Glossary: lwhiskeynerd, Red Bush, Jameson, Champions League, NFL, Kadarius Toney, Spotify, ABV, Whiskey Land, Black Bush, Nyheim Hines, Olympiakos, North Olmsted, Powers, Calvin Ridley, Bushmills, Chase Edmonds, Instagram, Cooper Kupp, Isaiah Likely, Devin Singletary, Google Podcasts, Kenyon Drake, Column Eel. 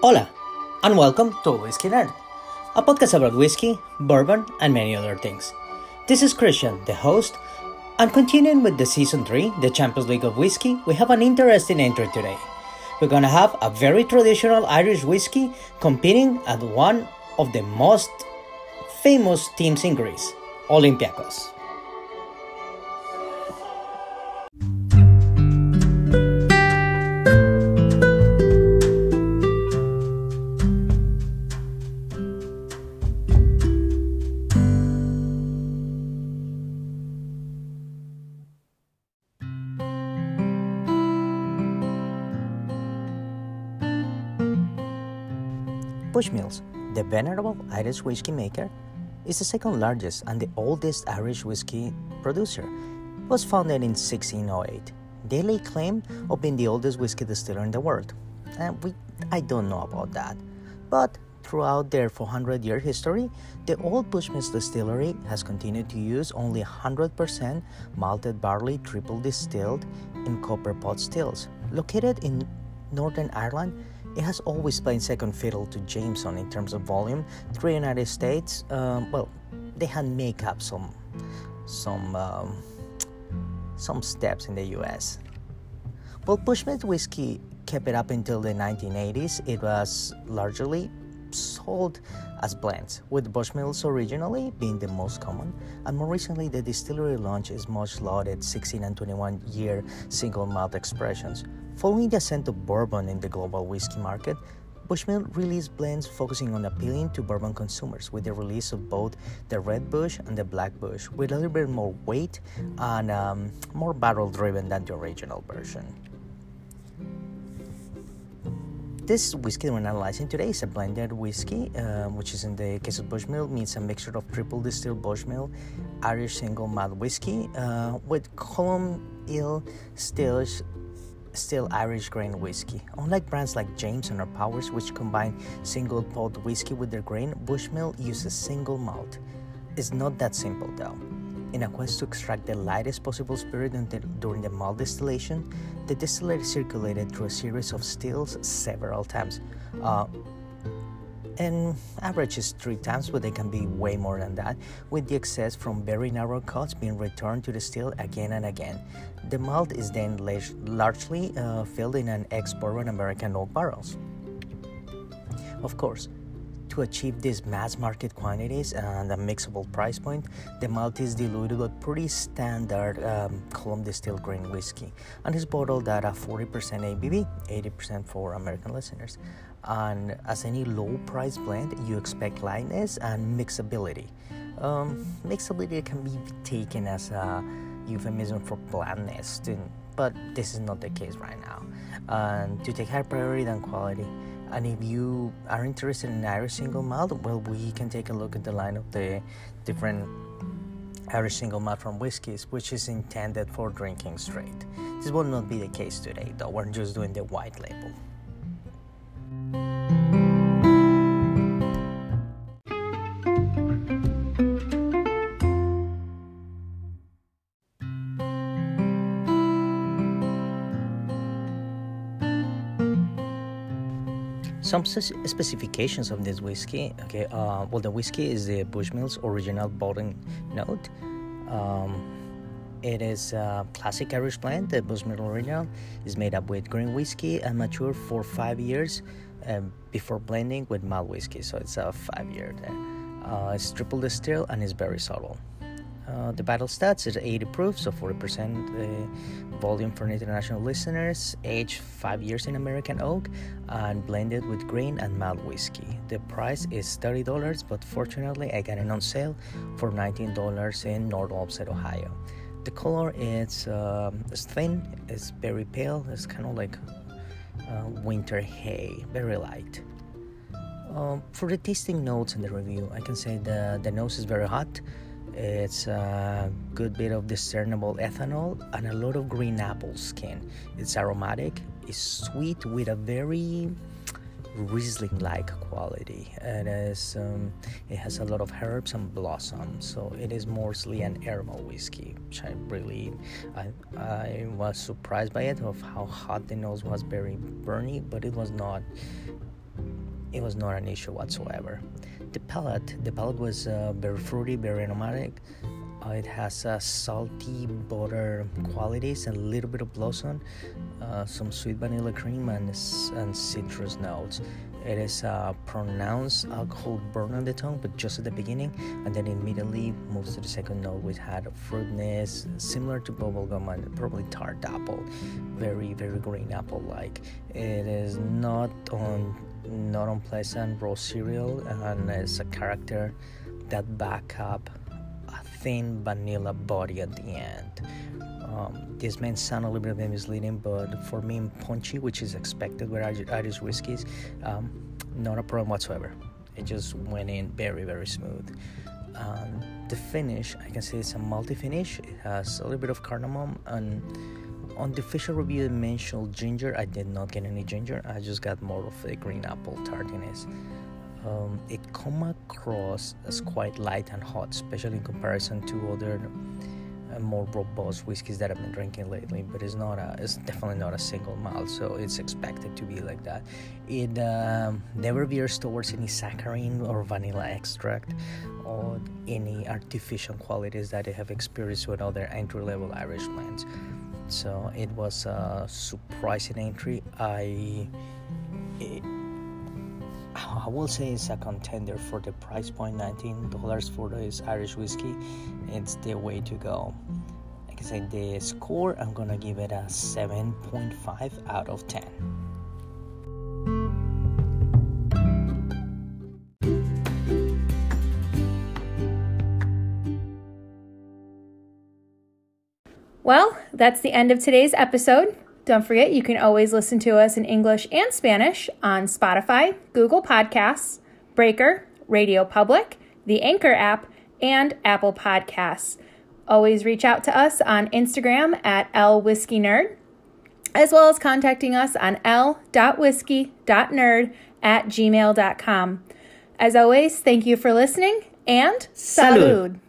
Hola, and welcome to Whiskey Land, a podcast about whiskey, bourbon, and many other things. This is Christian, the host, and continuing with the Season 3, the Champions League of Whiskey, we have an interesting entry today. We're gonna have a very traditional Irish whiskey competing at one of the most famous teams in Greece, Olympiakos. Bushmills, the venerable Irish whiskey maker, is the second largest and the oldest Irish whiskey producer. It was founded in 1608. They lay claim of being the oldest whiskey distiller in the world. I don't know about that. But throughout their 400-year history, the old Bushmills distillery has continued to use only 100% malted barley triple distilled in copper pot stills. Located in Northern Ireland, it has always played second fiddle to Jameson in terms of volume. Through the United States, they had make up some steps in the U.S. Well, Bushmills whiskey kept it up until the 1980s. It was largely sold as blends, with Bushmills originally being the most common, and more recently the distillery launched its much lauded 16 and 21 year single malt expressions. Following the ascent of bourbon in the global whiskey market, Bushmill released blends focusing on appealing to bourbon consumers with the release of both the Red Bush and the Black Bush, with a little bit more weight and more barrel driven than the original version. This whiskey we're analyzing today is a blended whiskey, which is in the case of Bushmill, means a mixture of triple distilled Bushmill, Irish single malt whiskey, with Column Eel still Irish grain whiskey. Unlike brands like Jameson or Powers, which combine single pot whiskey with their grain, Bushmill uses single malt. It's not that simple though. In a quest to extract the lightest possible spirit during the malt distillation, the distillery circulated through a series of stills several times. An average is 3 times, but they can be way more than that, with the excess from very narrow cuts being returned to the still again and again. The malt is then largely filled in an ex-bourbon American oak barrels. Of course, to achieve these mass market quantities and a mixable price point, the malt is diluted with pretty standard column distilled grain whiskey, and is bottled at a 40% ABV, 80% for American listeners. And as any low price blend, you expect lightness and mixability. Mixability can be taken as a euphemism for blandness, but this is not the case right now. To take higher priority than quality. And if you are interested in Irish single malt, well, we can take a look at the line of the different Irish single malt from whiskeys, which is intended for drinking straight. This will not be the case today, though. We're just doing the white label. Some specifications of this whiskey. The whiskey is the Bushmills original bottling note. It is a classic Irish blend. The Bushmills original is made up with green whiskey and matured for 5 years before blending with malt whiskey. So it's a 5 year there. It's triple distilled and is very subtle. The battle stats is 80 proof, so 40% volume for international listeners, aged 5 years in American oak, and blended with grain and malt whiskey. The price is $30, but fortunately I got it on sale for $19 in North Olmsted, Ohio. The color is thin, it's very pale, it's kind of like winter hay, very light. For the tasting notes in the review, I can say the nose is very hot. It's a good bit of discernible ethanol and a lot of green apple skin. It's aromatic, it's sweet with a very Riesling-like quality. It has a lot of herbs and blossoms, so it is mostly an herbal whiskey, which I was surprised by it, of how hot the nose was, very burny, but it was not it was not an issue whatsoever. The palate was very fruity, very aromatic. It has salty butter qualities and a little bit of blossom, some sweet vanilla cream, and citrus notes. It is a pronounced alcohol burn on the tongue, but just at the beginning, and then immediately moves to the second note, which had a fruitiness similar to bubblegum and probably tart apple, very, very green apple-like. It is not unpleasant raw cereal, and it's a character that back up a thin vanilla body at the end. This may sound a little bit misleading, but for me, punchy, which is expected with Irish whiskeys, not a problem whatsoever. It just went in very, very smooth. The finish, I can say it's a malty finish. It has a little bit of cardamom, and on the official review it mentioned ginger. I did not get any ginger. I just got more of a green apple tartiness. It come across as quite light and hot, especially in comparison to other more robust whiskeys that I've been drinking lately, but it's definitely not a single malt, so it's expected to be like that. It never veers towards any saccharine or vanilla extract or any artificial qualities that I have experienced with other entry-level Irish blends. So it was a surprising entry. I will say it's a contender for the price point, $19 for this Irish whiskey. It's the way to go. Like I said, the score, I'm gonna give it a 7.5 out of 10. Well, that's the end of today's episode. Don't forget, you can always listen to us in English and Spanish on Spotify, Google Podcasts, Breaker, Radio Public, the Anchor app, and Apple Podcasts. Always reach out to us on Instagram at lwhiskeynerd, as well as contacting us on l.whiskey.nerd@gmail.com. As always, thank you for listening, and salud!